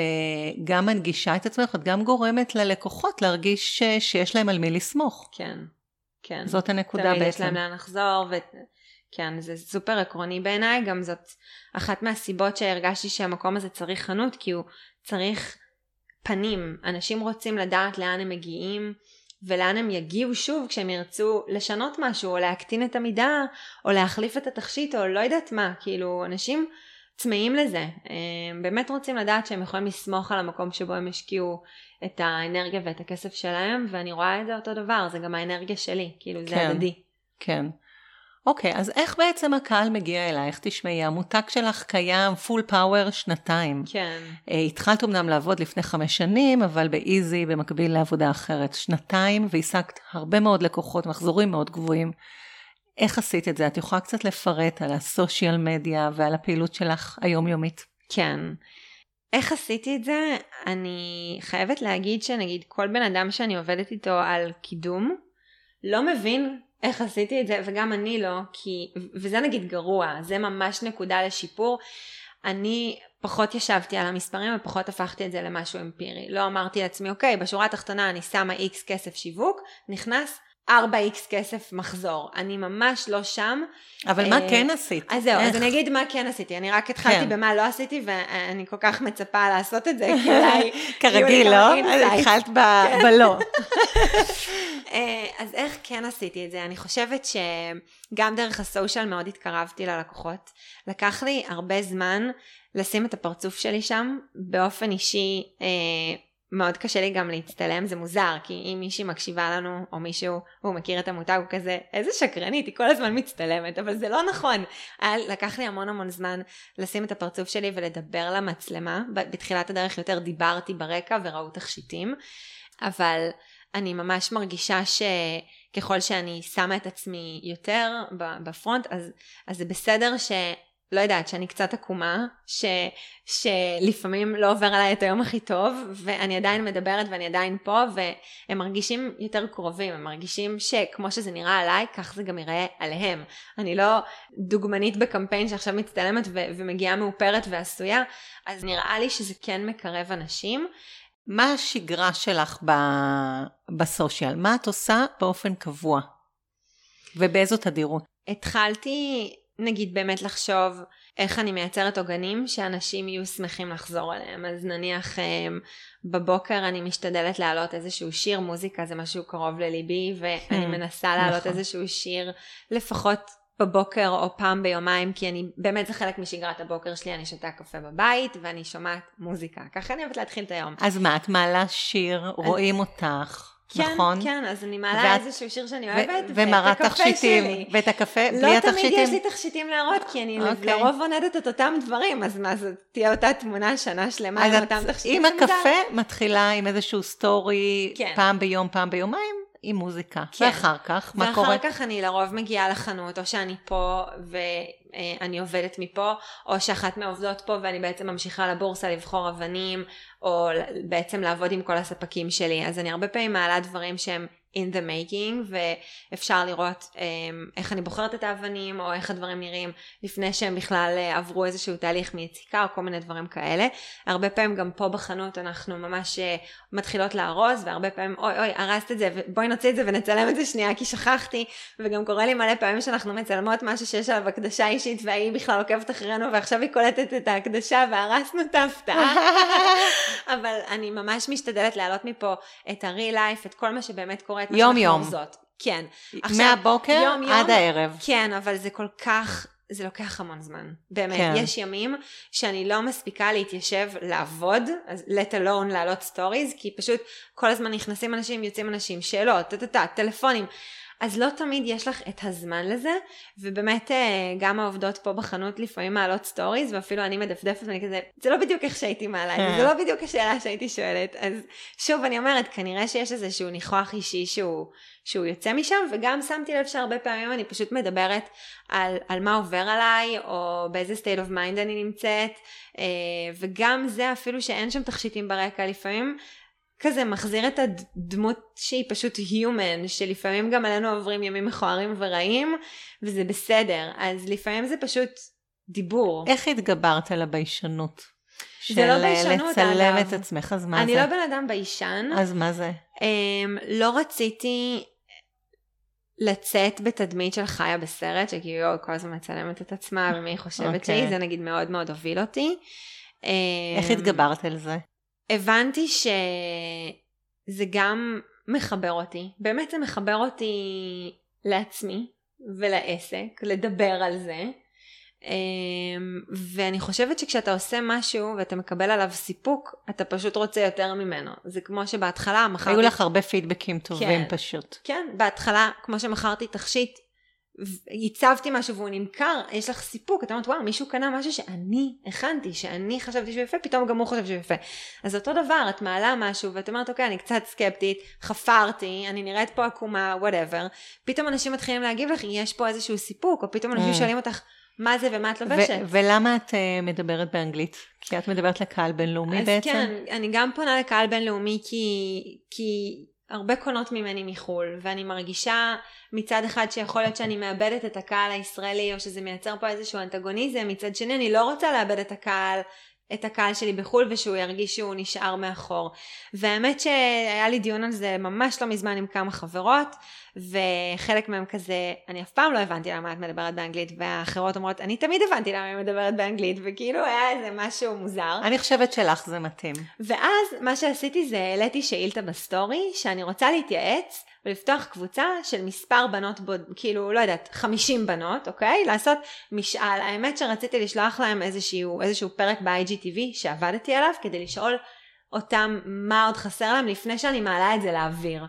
גם מנגישה את עצמך, את גם גורמת ללקוחות להרגיש שיש להם על מי לסמוך. כן, כן. זאת הנקודה בעצם. תמיד יש להם לאן לחזור, וכן, זה סופר עקרוני בעיניי, גם זאת אחת מהסיבות שהרגשתי שהמקום הזה צריך חנות, כי הוא צריך פנים. אנשים רוצים לדעת לאן הם מגיעים, ולאן הם יגיעו שוב כשהם ירצו לשנות משהו, או להקטין את המידה, או להחליף את התכשיט, או לא יודעת מה, כאילו אנשים צמאים לזה, הם באמת רוצים לדעת שהם יכולים לסמוך על המקום שבו הם השקיעו את האנרגיה ואת הכסף שלהם, ואני רואה את זה אותו דבר, זה גם האנרגיה שלי, כאילו כן, זה הדדי. כן, אוקיי, אז איך בעצם הקהל מגיע אלייך? תשמעי, המותג שלך קיים פול פאוור שנתיים. כן. התחלת אמנם לעבוד לפני חמש שנים, אבל באיזי, במקביל לעבודה אחרת, שנתיים, והשגת הרבה מאוד לקוחות, מחזורים מאוד גבוהים. איך עשית את זה? את יכולה קצת לפרט על הסושיאל מדיה ועל הפעילות שלך היומיומית? כן. איך עשיתי את זה? אני חייבת להגיד שנגיד כל בן אדם שאני עובדת איתו על קידום, לא מבין... איך עשיתי את זה, וגם אני לא, כי, וזה נגיד גרוע, זה ממש נקודה לשיפור, אני פחות ישבתי על המספרים ופחות הפכתי את זה למשהו אמפירי. לא אמרתי לעצמי, אוקיי, בשורה התחתונה אני שמה X כסף שיווק, נכנס ארבע איקס כסף מחזור. אני ממש לא שם. אבל מה כן עשית? אז זהו, אז אני אגיד מה כן עשיתי. אני רק התחלתי במה לא עשיתי, ואני כל כך מצפה לעשות את זה, כי אולי... כרגיל, לא? התחלת בלא. אז איך כן עשיתי את זה? אני חושבת שגם דרך הסושיאל מאוד התקרבתי ללקוחות. לקח לי הרבה זמן לשים את הפרצוף שלי שם, באופן אישי... מאוד קשה לי גם להצטלם, זה מוזר, כי אם מישהי מקשיבה לנו, או מישהו, הוא מכיר את המותג, הוא כזה, איזה שקרנית, היא כל הזמן מצטלמת, אבל זה לא נכון. לקח לי המון המון זמן לשים את הפרצוף שלי ולדבר למצלמה, בתחילת הדרך יותר דיברתי ברקע וראו תכשיטים, אבל אני ממש מרגישה שככל שאני שמה את עצמי יותר בפרונט, אז, אז זה בסדר ש... לא יודעת, שאני קצת עקומה, ש, שלפעמים לא עובר עליי את היום הכי טוב, ואני עדיין מדברת ואני עדיין פה, והם מרגישים יותר קרובים, הם מרגישים שכמו שזה נראה עליי, כך זה גם יראה עליהם. אני לא דוגמנית בקמפיין שעכשיו מצטלמת ו- ומגיעה מאופרת ועשויה, אז נראה לי שזה כן מקרב אנשים. מה השגרה שלך ב- בסושיאל? מה את עושה באופן קבוע? ובאיזו תדירות? התחלתי... נגיד באמת לחשוב איך אני מייצרת עוגנים שאנשים יהיו שמחים לחזור עליהם. אז נניח בבוקר אני משתדלת להעלות איזשהו שיר, מוזיקה זה משהו קרוב לליבי, ואני מנסה להעלות איזשהו שיר לפחות בבוקר או פעם ביומיים, כי אני באמת זה חלק משגרת הבוקר שלי, אני שותה קפה בבית ואני שומעת מוזיקה. ככה אני אוהבת להתחיל את היום. אז מה, את מעלה שיר, רואים אותך. כן, נכון? כן, אז אני מעלה ואת... איזשהו שיר שאני אוהבת, ו- ואת הקפה שלי. ואת הקפה, בלי לא התכשיטים. לא תמיד יש לי תכשיטים להראות, כי אני אוקיי. לרוב עונדת את אותם דברים, אז מה, זאת תהיה אותה תמונה שנה שלמה עם אותם תכשיטים. אז עם הקפה מתחילה עם איזשהו סטורי, כן. פעם ביום, פעם ביומיים, עם מוזיקה. כן. ואחר כך, מה ואחר קורה? ואחר כך אני לרוב מגיעה לחנות, או שאני פה ואני עובדת מפה, או שאחת מעובדות פה ואני בעצם ממשיכה לבורסה לבחור אבנים, או בעצם לעבוד עם כל הספקים שלי. אז אני הרבה פעמים מעלה דברים שהם in the making, ואפשר לראות איך אני בוחרת את האבנים, או איך הדברים נראים לפני שהם בכלל עברו איזשהו תהליך מיציקה, או כל מיני דברים כאלה. הרבה פעמים גם פה בחנות אנחנו ממש מתחילות להרוז, והרבה פעמים, אוי אוי, הרסת את זה, בואי נוציא את זה ונצלם את זה שנייה, כי שכחתי, וגם קורה לי מלא פעמים שאנחנו מצלמות משהו שיש עליו הקדשה אישית, והיא בכלל עוקבת אחרינו, ועכשיו היא קולטת את ההקדשה, והרסנו את ההפתעה. אבל אני ממש משתדלת להעלות מפה את הריל-לייף, את כל מה שבאמת קורה, את מה יום שאנחנו עוזות. כן. מהבוקר יום, יום, עד הערב. כן, אבל זה כל כך, זה לוקח המון זמן. באמת, כן. יש ימים שאני לא מספיקה להתיישב, לעבוד, let alone, לעלות סטוריז, כי פשוט כל הזמן נכנסים אנשים, יוצאים אנשים, שאלות, טטטט, טלפונים. אז לא תמיד יש לך את הזמן לזה, ובאמת גם העובדות פה בחנות לפעמים מעלות סטוריז, ואפילו אני מדפדפת, ואני כזה, זה לא בדיוק איך שהייתי מעלה, זה לא בדיוק השאלה שהייתי שואלת, אז שוב אני אומרת, כנראה שיש איזשהו ניחוח אישי שהוא, שהוא יוצא משם, וגם שמתי לב שהרבה פעמים אני פשוט מדברת על, על מה עובר עליי, או באיזה state of mind אני נמצאת, וגם זה אפילו שאין שם תכשיטים ברקע לפעמים, כזה מחזיר את הדמות שהיא פשוט human, שלפעמים גם עלינו עוברים ימים מכוערים ורעים, וזה בסדר, אז לפעמים זה פשוט דיבור. איך התגברת על הביישנות? זה לא ביישנות, לצלם את עצמך, אז מה זה? אני לא בן אדם ביישן. אז מה זה? לא רציתי לצאת בתדמית של חיה בסרט, שכאילו כל הזמן מצלמת את עצמה, ומי חושבת שהיא, זה נגיד מאוד מאוד הוביל אותי. איך התגברת על זה? הבנתי שזה גם מחבר אותי, באמת זה מחבר אותי לעצמי ולעסק, לדבר על זה, ואני חושבת שכשאתה עושה משהו ואתה מקבל עליו סיפוק, אתה פשוט רוצה יותר ממנו, זה כמו שבהתחלה מכרתי... היו לך הרבה פידבקים טובים פשוט. כן, בהתחלה כמו שמכרתי תכשיט, ייצבתי משהו והוא נמכר, יש לך סיפוק, אתה אומרת וואו, מישהו קנה משהו שאני הכנתי, שאני חשבתי שהוא יפה, פתאום גם הוא חושב שהוא יפה. אז אותו דבר, את מעלה משהו ואת אומרת אוקיי, אני קצת סקפטית, חפרתי, אני נראית פה עקומה, whatever, פתאום אנשים מתחילים להגיב לך, יש פה איזשהו סיפוק, או פתאום אנשים שואלים אותך מה זה ומה את לובשת. ולמה את מדברת באנגלית? כי את מדברת לקהל בינלאומי בעצם? אז כן, אני גם פונה לקהל בינלאומי כי הרבה קונות ממני מחול, ואני מרגישה מצד אחד שיכול להיות שאני מאבדת את הקהל הישראלי, או שזה מייצר פה איזשהו אנטגוניזם, מצד שני אני לא רוצה לאבד את הקהל, את הקהל שלי בחול, ושהוא ירגיש שהוא נשאר מאחור. והאמת שהיה לי דיון על זה ממש לא מזמן עם כמה חברות, וחלק מהם כזה, אני אף פעם לא הבנתי למה את מדברת באנגלית, והאחרות אומרות, אני תמיד הבנתי למה אני מדברת באנגלית, וכאילו היה איזה משהו מוזר. אני חושבת שלך זה מתאים. ואז מה שעשיתי זה, העליתי שאילתה בסטורי, שאני רוצה להתייעץ, ולפתוח קבוצה של מספר בנות, בוד, כאילו, לא יודעת, חמישים בנות, אוקיי? לעשות משאל. האמת שרציתי לשלוח להם איזשהו, איזשהו פרק ב-איי ג'י טי וי שעבדתי עליו, כדי לשאול אותם מה עוד חסר להם לפני שאני מעלה את זה לאוויר.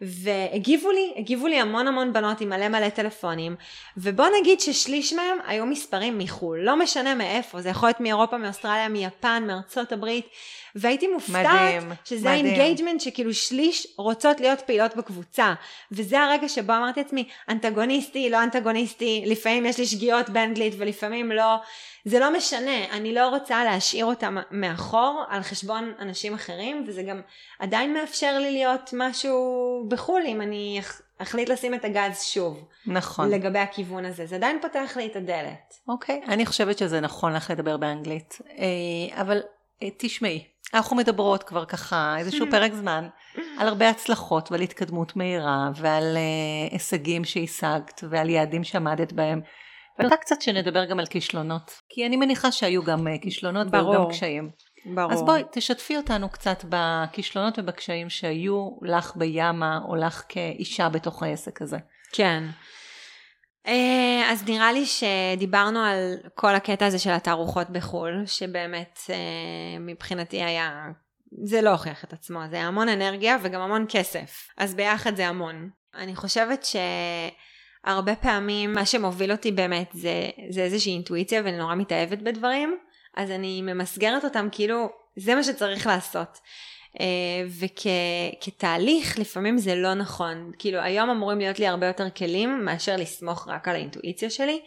והגיבו לי, הגיבו לי המון המון בנות עם מלא מלא טלפונים, ובוא נגיד ששליש מהם היו מספרים מחול, לא משנה מאיפה, זה יכול להיות מאירופה, מאוסטרליה, מיפן, מארצות הברית, והייתי מופתעת שזה האינגייג'מנט שכאילו שליש רוצות להיות פעילות בקבוצה, וזה הרגע שבו אמרתי עצמי, אנטגוניסטי, לא אנטגוניסטי, לפעמים יש לי שגיאות באנגלית ולפעמים לא, זה לא משנה, אני לא רוצה להשאיר אותם מאחור על חשבון אנשים אחרים, וזה גם עדיין מאפשר לי להיות משהו בחול, אם אני אחליט לשים את הגז שוב. נכון. לגבי הכיוון הזה. זה עדיין פתח לי את הדלת. אוקיי. אני חושבת שזה נכון לך לדבר באנגלית. אבל תשמעי, אנחנו מדברות כבר ככה איזשהו פרק זמן על הרבה הצלחות ועל התקדמות מהירה ועל הישגים שהישגת ועל יעדים שעמדת בהם. ואני רוצה קצת שנדבר גם על כישלונות. כי אני מניחה שהיו גם כישלונות וגם קשיים. ברור. אז בואי, תשתפי אותנו קצת בכישלונות ובקשיים שהיו לך בימה, או לך כאישה בתוך העסק הזה. כן. אז נראה לי שדיברנו על כל הקטע הזה של התערוכות בחול, שבאמת מבחינתי היה, זה לא הוכיח את עצמו, זה היה המון אנרגיה וגם המון כסף. אז ביחד זה המון. אני חושבת ש... הרבה פעמים מה שמוביל אותי באמת זה, זה איזושהי אינטואיציה ואני נורא מתאהבת בדברים, אז אני ממסגרת אותם כאילו זה מה שצריך לעשות. וכתהליך לפעמים זה לא נכון. כאילו היום אמורים להיות לי הרבה יותר כלים מאשר לסמוך רק על האינטואיציה שלי.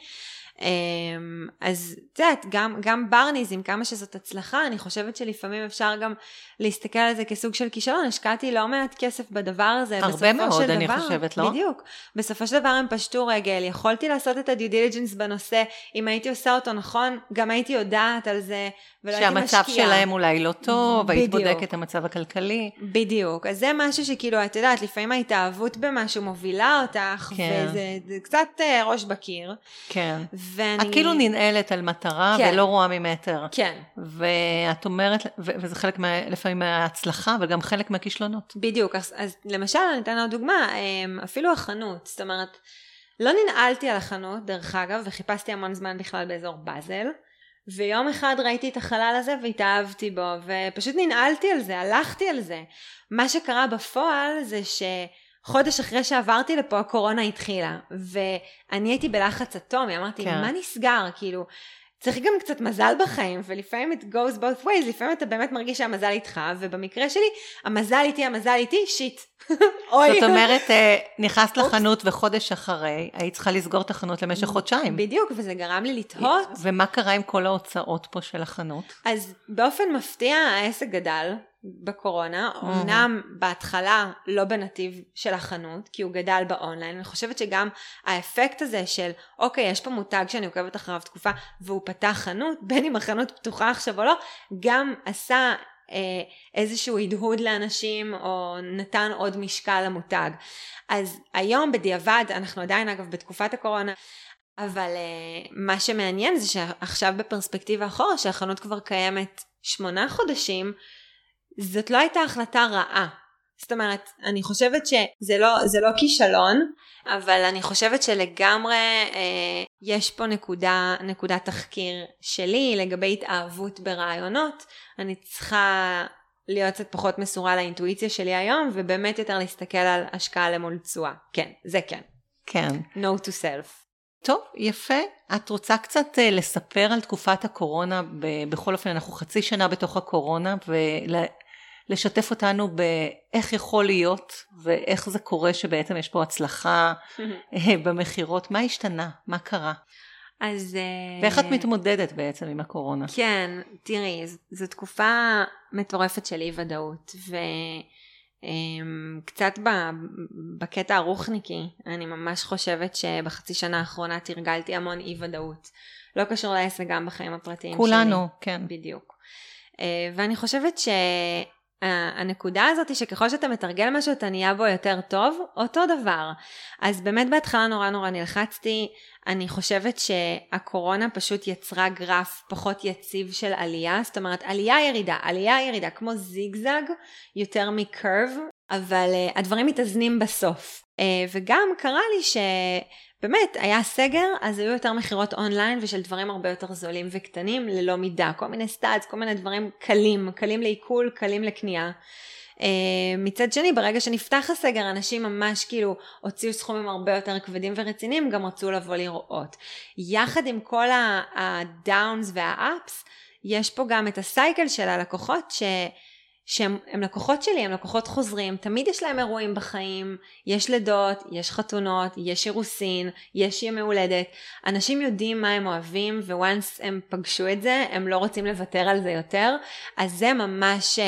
אז זאת, גם, גם ברניז, עם כמה שזאת הצלחה, אני חושבת שלפעמים אפשר גם להסתכל על זה כסוג של כישלון. השקעתי לא מעט כסף בדבר הזה. הרבה מאוד, אני דבר, חושבת, לא? בדיוק. בסופו של דבר הם פשטו רגל. יכולתי לעשות את הדיו דיליג'נס בנושא. אם הייתי עושה אותו נכון, גם הייתי יודעת על זה. שהמצב שלהם אולי לא טוב, והיית בודקת את המצב הכלכלי. בדיוק. אז זה משהו שכאילו, את יודעת, לפעמים ההתאהבות במשהו מובילה אותך, כן. וזה זה קצת ראש בקיר. כן. ואני... את כאילו ננעלת על מטרה, כן. ולא רואה ממטר. כן. ואת אומרת, ו- וזה חלק מה, לפעמים מההצלחה, אבל גם חלק מהכישלונות. בדיוק. אז, אז למשל, אני אתן עוד דוגמה, אפילו החנות, זאת אומרת, לא ננעלתי על החנות, דרך אגב, וחיפשתי המון זמן בכלל באזור בזל, ויום אחד ראיתי את החלל הזה והתאהבתי בו, ופשוט ננעלתי על זה, הלכתי על זה. מה שקרה בפועל זה שחודש אחרי שעברתי לפה, הקורונה התחילה, ואני הייתי בלחץ אטומי, אמרתי, כן. מה נסגר? כאילו, צריך גם קצת מזל בחיים, ולפעמים it goes both ways, לפעמים אתה באמת מרגיש שהמזל איתך, ובמקרה שלי, המזל איתי, המזל איתי, שיט. זאת אומרת, נכנסת לחנות וחודש אחרי, היית צריכה לסגור את החנות למשך חודשיים. בדיוק, וזה גרם לי לתהות. ומה קרה עם כל ההוצאות פה של החנות? אז באופן מפתיע, העסק גדל בקורונה, אמנם בהתחלה לא בנתיב של החנות, כי הוא גדל באונליין. אני חושבת שגם האפקט הזה של, אוקיי, יש פה מותג שאני עוקבת אחריו תקופה, והוא פתח חנות, בין אם החנות פתוחה עכשיו או לא, גם עשה... איזשהו הדהוד לאנשים או נתן עוד משקל למותג. אז היום בדיעבד, אנחנו עדיין אגב בתקופת הקורונה, אבל מה שמעניין זה שעכשיו בפרספקטיבה אחורה, שהחנות כבר קיימת שמונה חודשים, זאת לא הייתה החלטה רעה. זאת אומרת, אני חושבת שזה לא, זה לא כישלון, אבל אני חושבת שלגמרי אה, יש פה נקודה, נקודה תחקיר שלי לגבי התאהבות ברעיונות. אני צריכה להיות קצת פחות מסורה לאינטואיציה שלי היום, ובאמת יותר להסתכל על השקעה למול תשואה. כן, זה כן. כן. No to self. טוב, יפה. את רוצה קצת לספר על תקופת הקורונה, ב- בכל אופן אנחנו חצי שנה בתוך הקורונה, ולה... לשתף אותנו באיך יכול להיות, ואיך זה קורה שבעצם יש פה הצלחה במחירות. מה השתנה? מה קרה? אז... ואיך את מתמודדת בעצם עם הקורונה? כן, תראי, זו תקופה מטורפת של אי ודאות, קצת בקטע הרוחניקי, אני ממש חושבת שבחצי שנה האחרונה תרגלתי המון אי ודאות, לא קשור לעסק, גם בחיים הפרטיים שלי. כולנו, כן. בדיוק. ואני חושבת שהנקודה הזאת היא שככל שאתה מתרגל משהו, אתה נהיה בו יותר טוב, אותו דבר. אז באמת בהתחלה נורא נורא נלחצתי, אני חושבת שהקורונה פשוט יצרה גרף פחות יציב של עלייה, זאת אומרת עלייה ירידה, עלייה ירידה, כמו זיגזג, יותר מקרב, אבל uh, הדברים מתאזנים בסוף. Uh, וגם קרה לי ש... באמת, היה סגר, אז היו יותר מחירות אונליין ושל דברים הרבה יותר זולים וקטנים, ללא מידה, כל מיני סטאץ, כל מיני דברים קלים, קלים לעיכול, קלים לקנייה. מצד שני, ברגע שנפתח הסגר, אנשים ממש כאילו הוציאו סכומים הרבה יותר כבדים ורציניים, גם רצו לבוא לראות. יחד עם כל הדאונס והאפס, יש פה גם את הסייקל של הלקוחות ש... שהם הם לקוחות שלי, הם לקוחות חוזרים, תמיד יש להם אירועים בחיים, יש לידות, יש חתונות, יש אירוסין, יש ימי הולדת, אנשים יודעים מה הם אוהבים, וואנס הם פגשו את זה, הם לא רוצים לוותר על זה יותר, אז זה ממש,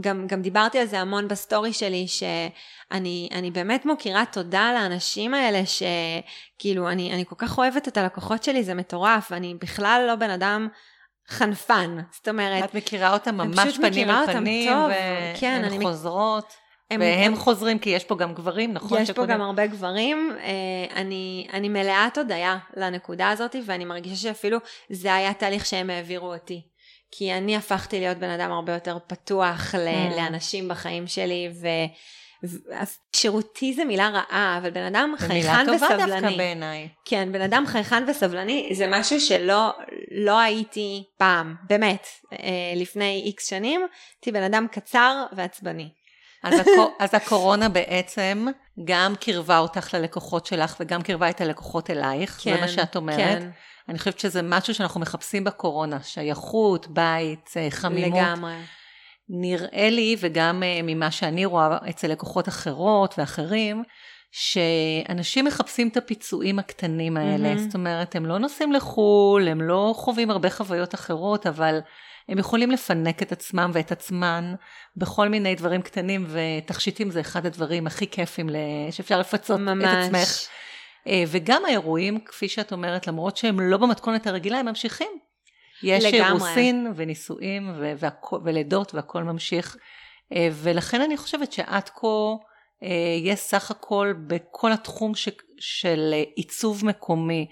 גם, גם דיברתי על זה המון בסטורי שלי, שאני אני באמת מוכירה תודה לאנשים האלה, שכאילו אני, אני כל כך אוהבת את הלקוחות שלי, זה מטורף, ואני בכלל לא בן אדם, חנפן, זאת אומרת... את מכירה אותם ממש פנים על פנים, והן חוזרות, והם חוזרים, כי יש פה גם גברים, נכון? יש פה גם הרבה גברים, אני מלאה תודעה לנקודה הזאת, ואני מרגישה שאפילו זה היה תהליך שהם העבירו אותי, כי אני הפכתי להיות בן אדם הרבה יותר פתוח לאנשים בחיים שלי, ו... שירותי זה מילה רעה, אבל בן אדם חייכן וסבלני. מילה טובה דווקא בעיניי. כן, בן אדם חייכן וסבלני, זה משהו שלא לא הייתי פעם, באמת, לפני איקס שנים, הייתי בן אדם קצר ועצבני. אז, הקור... אז הקורונה בעצם גם קרבה אותך ללקוחות שלך, וגם קרבה את הלקוחות אלייך, כן, זה מה שאת אומרת. כן. אני חושבת שזה משהו שאנחנו מחפשים בקורונה, שייכות, בית, חמימות. לגמרי. נראה לי, וגם ממה שאני רואה אצל לקוחות אחרות ואחרים, שאנשים מחפשים את הפיצויים הקטנים האלה. Mm-hmm. זאת אומרת, הם לא נוסעים לחול, הם לא חווים הרבה חוויות אחרות, אבל הם יכולים לפנק את עצמם ואת עצמן בכל מיני דברים קטנים, ותכשיטים זה אחד הדברים הכי כיפים שאפשר לפצות ממש. את עצמך. וגם האירועים, כפי שאת אומרת, למרות שהם לא במתכונת הרגילה, הם ממשיכים. יש אירוסין ונישואים ולידות והכל ממשיך, ולכן אני חושבת שעד כה יש סך הכל בכל התחום של עיצוב מקומי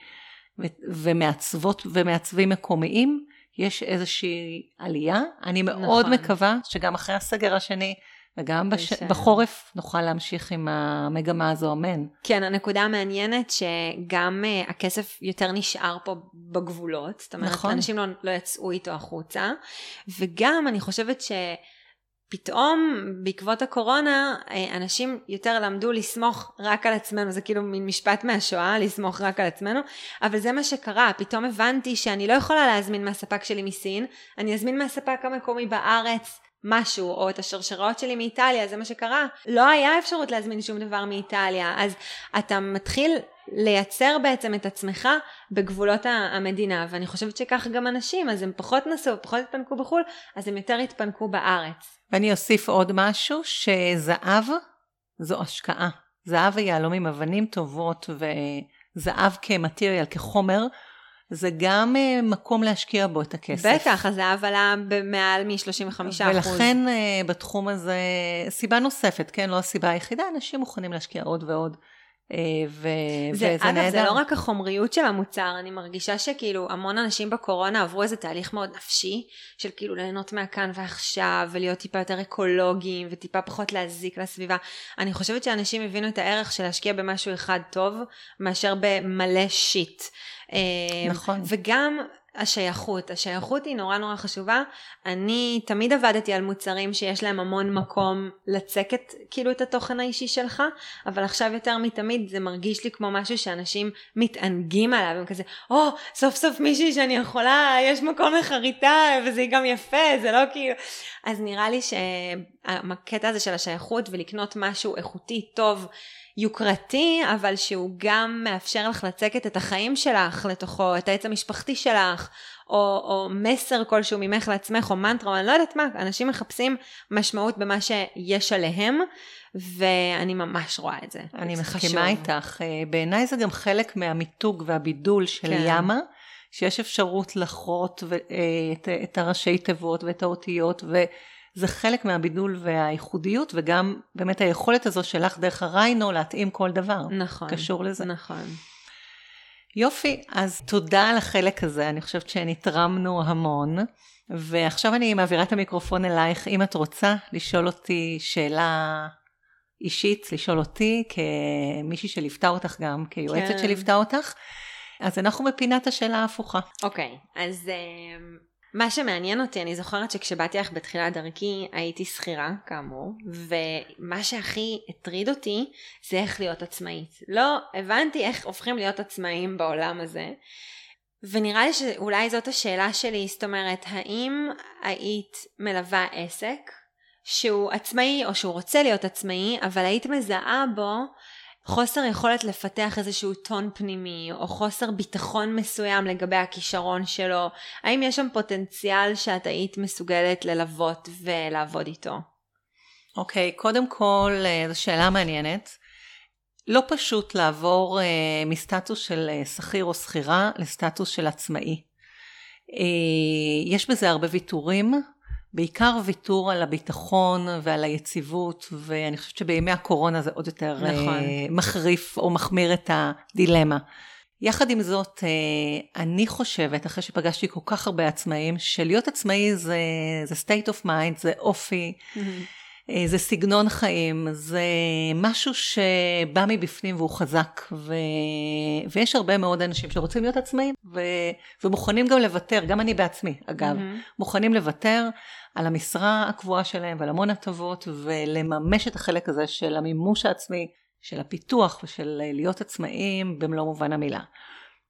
ומעצבות ומעצבים מקומיים, יש איזושהי עלייה. אני מאוד מקווה שגם אחרי הסגר השני וגם בחורף נוכל להמשיך עם המגמה הזו, אמן. כן, הנקודה המעניינת שגם הכסף יותר נשאר פה בגבולות, זאת אומרת, אנשים לא יצאו איתו החוצה, וגם אני חושבת ש... פתאום בעקבות הקורונה אנשים יותר למדו לסמוך רק על עצמנו, זה כאילו מין משפט מהשואה, לסמוך רק על עצמנו, אבל זה מה שקרה, פתאום הבנתי שאני לא יכולה להזמין מהספק שלי מסין, אני אזמין מהספק המקומי בארץ משהו, או את השרשרות שלי מאיטליה, זה מה שקרה, לא היה אפשרות להזמין שום דבר מאיטליה, אז אתה מתחיל לייצר בעצם את עצמך בגבולות המדינה, ואני חושבת שכך גם אנשים, אז הם פחות נסו, פחות התפנקו בחול, אז הם יותר התפנקו בארץ. ואני אוסיף עוד משהו, שזהב זו השקעה. זהב ויהלומים, אבנים טובות, וזהב כמטריאל, כחומר, זה גם מקום להשקיע בו את הכסף. בטח, הזהב עלה במעל מ-שלושים וחמישה אחוז. ולכן בתחום הזה, סיבה נוספת, כן, לא הסיבה היחידה, אנשים מוכנים להשקיע עוד ועוד. ו... זה, וזה אגב, נהדר. זה לא רק החומריות של המוצר, אני מרגישה שכאילו המון אנשים בקורונה עברו איזה תהליך מאוד נפשי, של כאילו ליהנות מהכאן ועכשיו, ולהיות טיפה יותר אקולוגיים, וטיפה פחות להזיק לסביבה. אני חושבת שאנשים הבינו את הערך של להשקיע במשהו אחד טוב, מאשר במלא שיט. נכון. וגם... השייכות, השייכות היא נורא נורא חשובה, אני תמיד עבדתי על מוצרים שיש להם המון מקום לצקת כאילו את התוכן האישי שלך, אבל עכשיו יותר מתמיד זה מרגיש לי כמו משהו שאנשים מתענגים עליו, הם כזה, או, oh, סוף סוף מישהי שאני יכולה, יש מקום לחריטה וזה גם יפה, זה לא כאילו, אז נראה לי ש... הקטע הזה של השייכות ולקנות משהו איכותי, טוב, יוקרתי, אבל שהוא גם מאפשר לך לצקת את החיים שלך לתוכו, את העץ המשפחתי שלך, או, או מסר כלשהו ממך לעצמך, או מנטרה, או אני לא יודעת מה, אנשים מחפשים משמעות במה שיש עליהם, ואני ממש רואה את זה. אני מחכימה איתך. בעיניי זה גם חלק מהמיתוג והבידול של כן. ימה, שיש אפשרות לחרות ו- את, את הראשי תיבות ואת האותיות, וזה חלק מהבידול והייחודיות, וגם באמת היכולת הזו שלך דרך הריינו להתאים כל דבר. נכון. קשור לזה. נכון. יופי, אז תודה על החלק הזה, אני חושבת שנתרמנו המון, ועכשיו אני מעבירה את המיקרופון אלייך, אם את רוצה לשאול אותי שאלה אישית, לשאול אותי כמישהי שליוותה אותך גם, כיועצת כן. שליוותה אותך, אז אנחנו בפינת השאלה ההפוכה. אוקיי, okay, אז uh, מה שמעניין אותי, אני זוכרת שכשבאתי לך בתחילת דרכי, הייתי שכירה, כאמור, ומה שהכי הטריד אותי, זה איך להיות עצמאית. לא הבנתי איך הופכים להיות עצמאים בעולם הזה, ונראה לי שאולי זאת השאלה שלי, זאת אומרת, האם היית מלווה עסק, שהוא עצמאי או שהוא רוצה להיות עצמאי, אבל היית מזהה בו, חוסר יכולת לפתח איזשהו טון פנימי, או חוסר ביטחון מסוים לגבי הכישרון שלו, האם יש שם פוטנציאל שאת היית מסוגלת ללוות ולעבוד איתו? אוקיי, קודם כל, זו שאלה מעניינת. לא פשוט לעבור מסטטוס של שכיר או שכירה לסטטוס של עצמאי. יש בזה הרבה ויתורים, בעיקר ויתור על הביטחון ועל היציבות, ואני חושבת שבימי הקורונה זה עוד יותר נכון. מחריף או מחמיר את הדילמה. יחד עם זאת, אני חושבת, אחרי שפגשתי כל כך הרבה עצמאים, שלהיות עצמאי זה, זה state of mind, זה אופי, mm-hmm. זה סגנון חיים, זה משהו שבא מבפנים והוא חזק, ו... ויש הרבה מאוד אנשים שרוצים להיות עצמאים, ו... ומוכנים גם לוותר, גם אני בעצמי, אגב, mm-hmm. מוכנים לוותר, על המשרה הקבועה שלהם ועל המון הטבות, ולממש את החלק הזה של המימוש העצמי, של הפיתוח ושל להיות עצמאים, במלוא מובן המילה.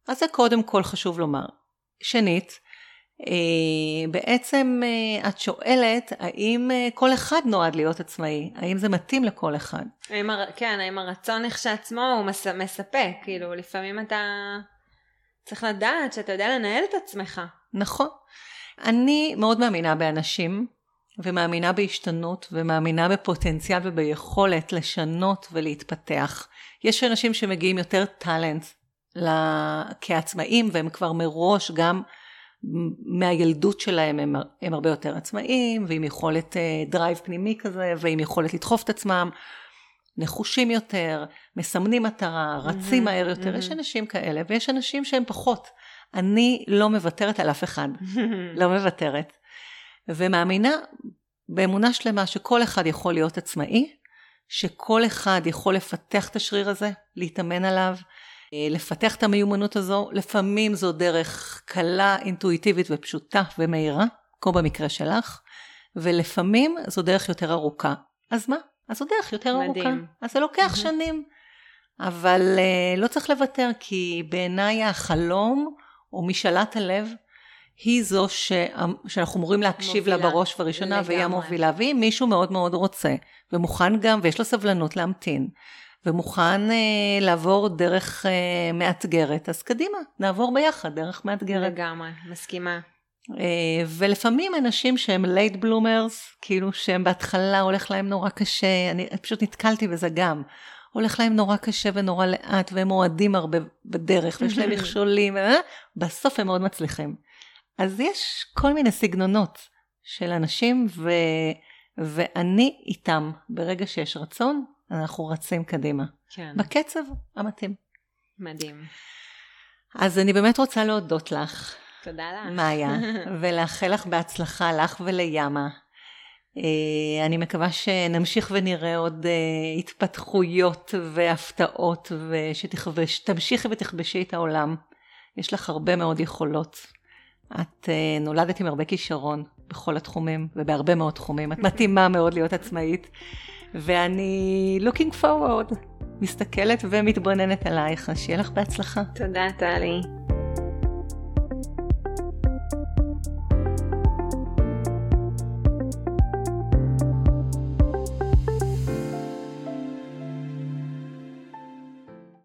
אז זה קודם כל חשוב לומר. שנית, בעצם את שואלת, האם כל אחד נועד להיות עצמאי? האם זה מתאים לכל אחד? כן, האם הרצון כשעצמו הוא מספק? כאילו, לפעמים אתה צריך לדעת שאתה יודע לנהל את עצמך. נכון. אני מאוד מאמינה באנשים, ומאמינה בהשתנות, ומאמינה בפוטנציאל וביכולת לשנות ולהתפתח. יש אנשים שמגיעים יותר טלנט כעצמאים, והם כבר מראש גם מהילדות שלהם, הם, הם הרבה יותר עצמאים, ועם יכולת דרייב פנימי כזה, ועם יכולת לדחוף את עצמם, נחושים יותר, מסמנים מטרה, רצים מהר יותר, יש אנשים כאלה, ויש אנשים שהם פחות. אני לא מבטרת על אף אחד, לא מבטרת, ומאמינה באמונה שלמה שכל אחד יכול להיות עצמאי, שכל אחד יכול לפתח את השריר הזה, להתאמן עליו, לפתח את המיומנות הזו, לפעמים זו דרך קלה, אינטואיטיבית ופשוטה ומהירה, כמו במקרה שלך, ולפעמים זו דרך יותר ארוכה. אז מה? אז זו דרך יותר מדהים. ארוכה, אז זה לוקח שנים, אבל לא צריך לוותר, כי בעיניי החלום, או משאלת הלב, היא זו ש... שאנחנו אמורים להקשיב לה בראש וראשונה, לגמרי. והיא המובילה, והיא מישהו מאוד מאוד רוצה, ומוכן גם, ויש לו סבלנות להמתין, ומוכן אה, לעבור דרך אה, מאתגרת, אז קדימה, נעבור ביחד, דרך מאתגרת. לגמרי, מסכימה. אה, ולפעמים אנשים שהם late bloomers, כאילו שהם בהתחלה הולך להם נורא קשה, אני פשוט נתקלתי בזה גם, הולך להם נורא קשה ונורא לאט, והם מועדים הרבה בדרך, ויש להם מכשולים, בסוף הם מאוד מצליחים. אז יש כל מיני סגנונות של אנשים, ו... ואני איתם, ברגע שיש רצון, אנחנו רצים קדימה. כן. בקצב המתאים. מדהים. אז אני באמת רוצה להודות לך. תודה לך. מאיה, ולאחל לך בהצלחה, לך ולימה. אני מקווה שנמשיך ונראה עוד התפתחויות והפתעות, ושתמשיכי ותכבשי את העולם. יש לך הרבה מאוד יכולות. את נולדת עם הרבה כישרון בכל התחומים, ובהרבה מאוד תחומים. את מתאימה מאוד להיות עצמאית, ואני looking forward, מסתכלת ומתבוננת עלייך. שיהיה לך בהצלחה. תודה, טלי.